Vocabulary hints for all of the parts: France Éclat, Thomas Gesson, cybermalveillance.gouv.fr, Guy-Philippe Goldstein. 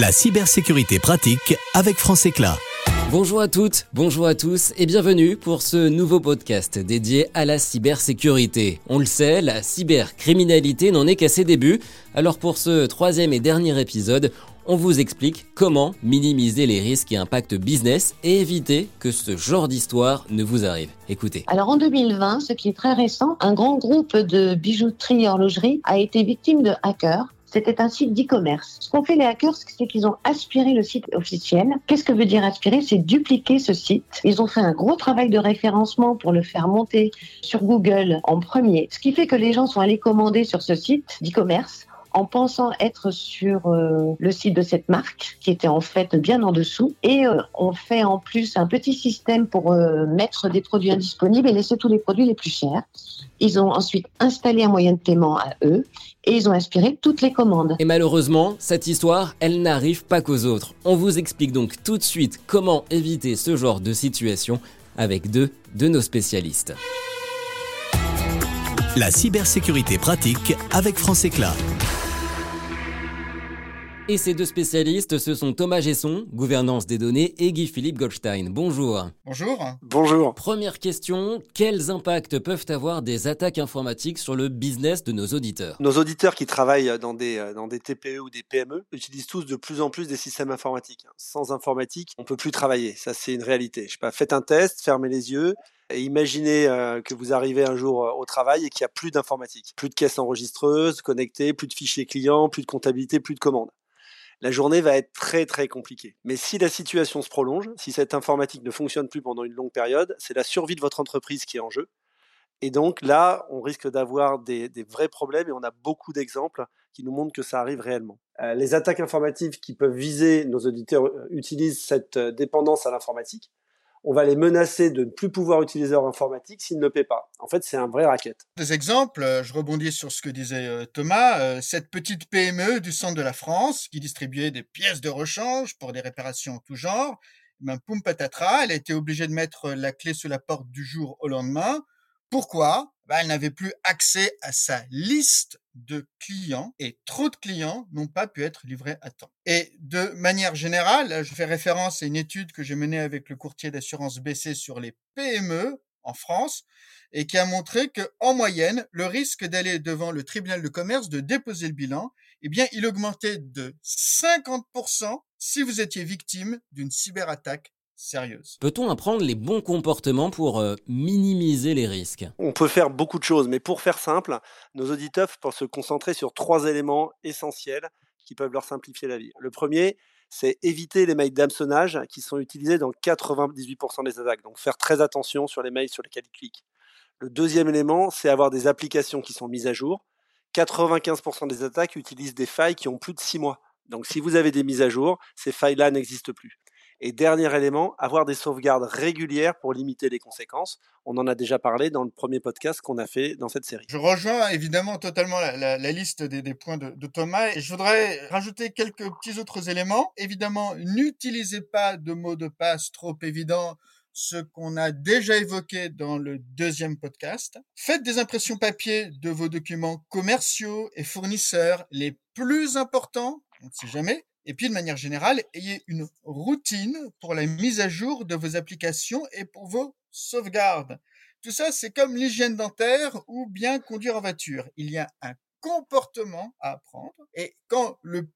La cybersécurité pratique avec France Éclat. Bonjour à toutes, bonjour à tous et bienvenue pour ce nouveau podcast dédié à la cybersécurité. On le sait, la cybercriminalité n'en est qu'à ses débuts. Alors pour ce troisième et dernier épisode, on vous explique comment minimiser les risques et impacts business et éviter que ce genre d'histoire ne vous arrive. Écoutez. Alors en 2020, ce qui est très récent, un grand groupe de bijouterie et horlogerie a été victime de hackers. C'était un site d'e-commerce. Ce qu'ont fait les hackers, c'est qu'ils ont aspiré le site officiel. Qu'est-ce que veut dire aspirer ? C'est dupliquer ce site. Ils ont fait un gros travail de référencement pour le faire monter sur Google en premier. Ce qui fait que les gens sont allés commander sur ce site d'e-commerce en pensant être sur le site de cette marque, qui était en fait bien en dessous. Et on fait en plus un petit système pour mettre des produits indisponibles et laisser tous les produits les plus chers. Ils ont ensuite installé un moyen de paiement à eux et ils ont aspiré toutes les commandes. Et malheureusement, cette histoire, elle n'arrive pas qu'aux autres. On vous explique donc tout de suite comment éviter ce genre de situation avec deux de nos spécialistes. La cybersécurité pratique avec France Éclat. Et ces deux spécialistes, ce sont Thomas Gesson, gouvernance des données, et Guy-Philippe Goldstein. Bonjour. Bonjour. Bonjour. Première question, quels impacts peuvent avoir des attaques informatiques sur le business de nos auditeurs ? Nos auditeurs qui travaillent dans des TPE ou des PME utilisent tous de plus en plus des systèmes informatiques. Sans informatique, on ne peut plus travailler. Ça, c'est une réalité. Je sais pas, faites un test, fermez les yeux. Et imaginez que vous arrivez un jour au travail et qu'il n'y a plus d'informatique. Plus de caisses enregistreuses connectées, plus de fichiers clients, plus de comptabilité, plus de commandes. La journée va être très très compliquée. Mais si la situation se prolonge, si cette informatique ne fonctionne plus pendant une longue période, c'est la survie de votre entreprise qui est en jeu. Et donc là, on risque d'avoir des vrais problèmes et on a beaucoup d'exemples qui nous montrent que ça arrive réellement. Les attaques informatiques qui peuvent viser nos auditeurs utilisent cette dépendance à l'informatique. On va les menacer de ne plus pouvoir utiliser leur informatique s'ils ne paient pas. En fait, c'est un vrai racket. Des exemples, je rebondis sur ce que disait Thomas, cette petite PME du centre de la France qui distribuait des pièces de rechange pour des réparations en tout genre, ben, poum patatras, elle a été obligée de mettre la clé sous la porte du jour au lendemain. Pourquoi ? Ben, elle n'avait plus accès à sa liste de clients et trop de clients n'ont pas pu être livrés à temps. Et de manière générale, je fais référence à une étude que j'ai menée avec le courtier d'assurance BC sur les PME en France et qui a montré qu'en moyenne, le risque d'aller devant le tribunal de commerce, de déposer le bilan, eh bien, il augmentait de 50% si vous étiez victime d'une cyberattaque sérieuse. Peut-on apprendre les bons comportements pour minimiser les risques ? On peut faire beaucoup de choses, mais pour faire simple, nos auditeurs peuvent se concentrer sur trois éléments essentiels qui peuvent leur simplifier la vie. Le premier, c'est éviter les mails d'hameçonnage qui sont utilisés dans 98% des attaques. Donc faire très attention sur les mails sur lesquels ils cliquent. Le deuxième élément, c'est avoir des applications qui sont mises à jour. 95% des attaques utilisent des failles qui ont plus de 6 mois. Donc si vous avez des mises à jour, ces failles-là n'existent plus. Et dernier élément, avoir des sauvegardes régulières pour limiter les conséquences. On en a déjà parlé dans le premier podcast qu'on a fait dans cette série. Je rejoins évidemment totalement la liste des points de Thomas et je voudrais rajouter quelques petits autres éléments. Évidemment, n'utilisez pas de mots de passe trop évidents, ce qu'on a déjà évoqué dans le deuxième podcast. Faites des impressions papier de vos documents commerciaux et fournisseurs les plus importants, on ne sait jamais. Et puis, de manière générale, ayez une routine pour la mise à jour de vos applications et pour vos sauvegardes. Tout ça, c'est comme l'hygiène dentaire ou bien conduire en voiture. Il y a un comportement à apprendre. Et quand le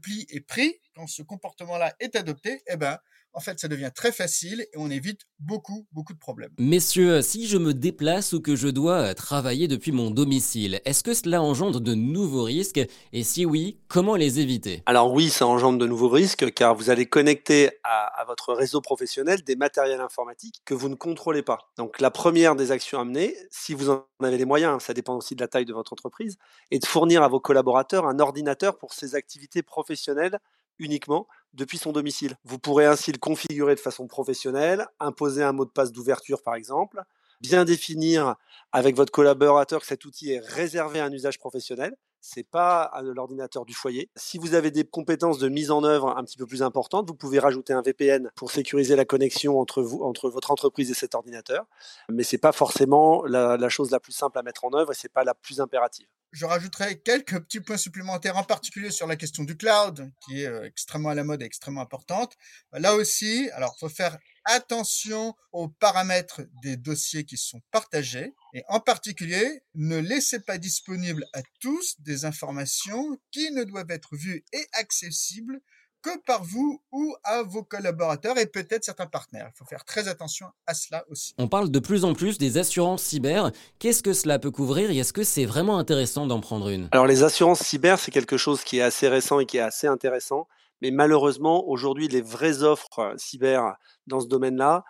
pli est pris, quand ce comportement-là est adopté, eh ben, en fait, ça devient très facile et on évite beaucoup, beaucoup de problèmes. Messieurs, si je me déplace ou que je dois travailler depuis mon domicile, est-ce que cela engendre de nouveaux risques ? Et si oui, comment les éviter ? Alors oui, ça engendre de nouveaux risques car vous allez connecter à votre réseau professionnel des matériels informatiques que vous ne contrôlez pas. Donc la première des actions à mener, si vous en avez les moyens, ça dépend aussi de la taille de votre entreprise, est de fournir à vos collaborateurs un ordinateur pour ses activités professionnelles uniquement depuis son domicile. Vous pourrez ainsi le configurer de façon professionnelle, imposer un mot de passe d'ouverture par exemple, bien définir avec votre collaborateur que cet outil est réservé à un usage professionnel, c'est pas l'ordinateur du foyer. Si vous avez des compétences de mise en œuvre un petit peu plus importantes, vous pouvez rajouter un VPN pour sécuriser la connexion entre votre entreprise et cet ordinateur. Mais c'est pas forcément la chose la plus simple à mettre en œuvre et c'est pas la plus impérative. Je rajouterai quelques petits points supplémentaires, en particulier sur la question du cloud, qui est extrêmement à la mode et extrêmement importante. Là aussi, alors, faut faire attention aux paramètres des dossiers qui sont partagés et en particulier, ne laissez pas disponibles à tous des informations qui ne doivent être vues et accessibles que par vous ou à vos collaborateurs et peut-être certains partenaires. Il faut faire très attention à cela aussi. On parle de plus en plus des assurances cyber. Qu'est-ce que cela peut couvrir et est-ce que c'est vraiment intéressant d'en prendre une ? Alors les assurances cyber, c'est quelque chose qui est assez récent et qui est assez intéressant. Mais malheureusement, aujourd'hui, les vraies offres cyber dans ce domaine-là,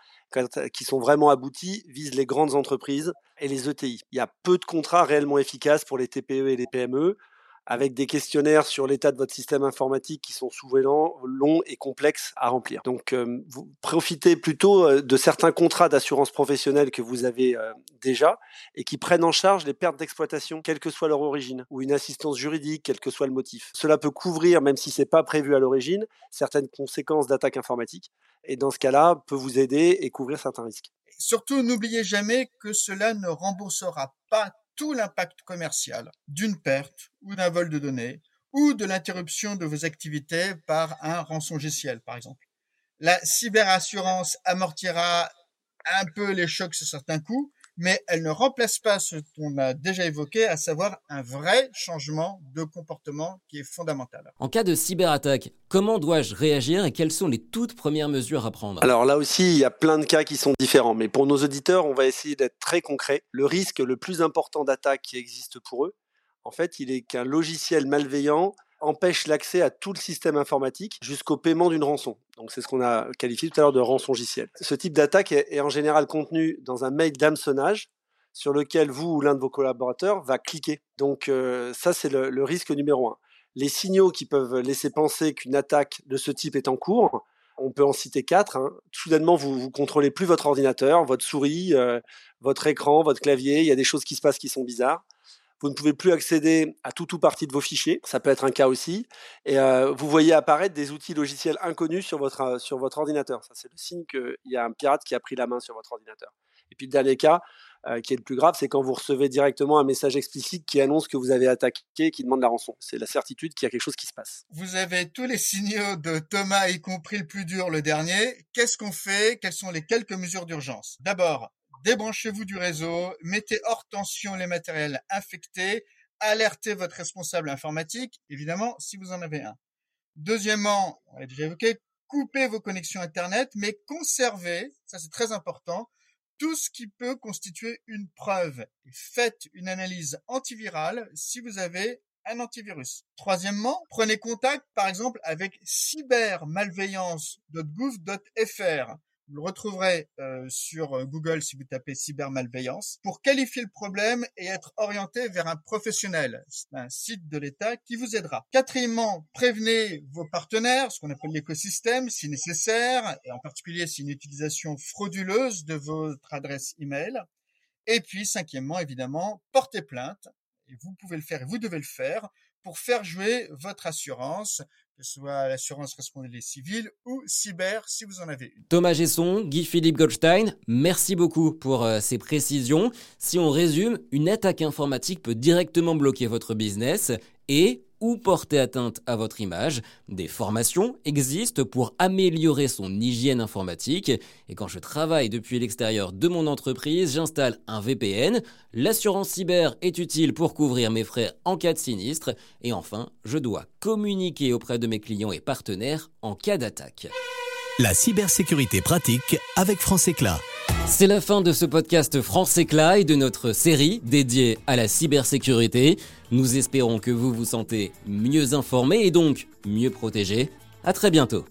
qui sont vraiment abouties, visent les grandes entreprises et les ETI. Il y a peu de contrats réellement efficaces pour les TPE et les PME, avec des questionnaires sur l'état de votre système informatique qui sont souvent longs et complexes à remplir. Donc, vous profitez plutôt de certains contrats d'assurance professionnelle que vous avez déjà et qui prennent en charge les pertes d'exploitation, quelle que soit leur origine, ou une assistance juridique, quel que soit le motif. Cela peut couvrir, même si ce n'est pas prévu à l'origine, certaines conséquences d'attaques informatiques et dans ce cas-là, peut vous aider et couvrir certains risques. Et surtout, n'oubliez jamais que cela ne remboursera pas tout l'impact commercial d'une perte ou d'un vol de données ou de l'interruption de vos activités par un rançongiciel, par exemple. La cyberassurance amortira un peu les chocs sur certains coûts, mais elle ne remplace pas ce qu'on a déjà évoqué, à savoir un vrai changement de comportement qui est fondamental. En cas de cyberattaque, comment dois-je réagir et quelles sont les toutes premières mesures à prendre ? Alors là aussi, il y a plein de cas qui sont différents, mais pour nos auditeurs, on va essayer d'être très concret. Le risque le plus important d'attaque qui existe pour eux, en fait, il est qu'un logiciel malveillant empêche l'accès à tout le système informatique jusqu'au paiement d'une rançon. Donc c'est ce qu'on a qualifié tout à l'heure de rançongiciel. Ce type d'attaque est en général contenu dans un mail d'hameçonnage sur lequel vous ou l'un de vos collaborateurs va cliquer. Donc ça, c'est le risque numéro 1. Les signaux qui peuvent laisser penser qu'une attaque de ce type est en cours, on peut en citer 4. Soudainement, vous contrôlez plus votre ordinateur, votre souris, votre écran, votre clavier. Il y a des choses qui se passent qui sont bizarres. Vous ne pouvez plus accéder à tout ou partie de vos fichiers, ça peut être un cas aussi, et vous voyez apparaître des outils logiciels inconnus sur votre ordinateur. Ça, c'est le signe qu'il y a un pirate qui a pris la main sur votre ordinateur. Et puis le dernier cas, qui est le plus grave, c'est quand vous recevez directement un message explicite qui annonce que vous avez attaqué, qui demande la rançon. C'est la certitude qu'il y a quelque chose qui se passe. Vous avez tous les signaux de Thomas, y compris le plus dur, le dernier. Qu'est-ce qu'on fait ? Quelles sont les quelques mesures d'urgence ? D'abord, débranchez-vous du réseau, mettez hors tension les matériels infectés, alertez votre responsable informatique, évidemment, si vous en avez un. Deuxièmement, on l'a déjà évoqué, coupez vos connexions Internet, mais conservez, ça c'est très important, tout ce qui peut constituer une preuve. Faites une analyse antivirale si vous avez un antivirus. Troisièmement, prenez contact, par exemple, avec cybermalveillance.gouv.fr. Vous le retrouverez sur Google si vous tapez cybermalveillance pour qualifier le problème et être orienté vers un professionnel. C'est un site de l'État qui vous aidera. Quatrièmement, prévenez vos partenaires, ce qu'on appelle l'écosystème, si nécessaire, et en particulier si une utilisation frauduleuse de votre adresse email. Et puis, cinquièmement, évidemment, portez plainte. Et vous pouvez le faire et vous devez le faire pour faire jouer votre assurance, que ce soit l'assurance responsabilité civile ou cyber si vous en avez une. Thomas Gesson, Guy-Philippe Goldstein, merci beaucoup pour ces précisions. Si on résume, une attaque informatique peut directement bloquer votre business et ou porter atteinte à votre image. Des formations existent pour améliorer son hygiène informatique. Et quand je travaille depuis l'extérieur de mon entreprise, j'installe un VPN. L'assurance cyber est utile pour couvrir mes frais en cas de sinistre. Et enfin, je dois communiquer auprès de mes clients et partenaires en cas d'attaque. La cybersécurité pratique avec France Éclat. C'est la fin de ce podcast France Éclat et de notre série dédiée à la cybersécurité. Nous espérons que vous vous sentez mieux informés et donc mieux protégés. À très bientôt.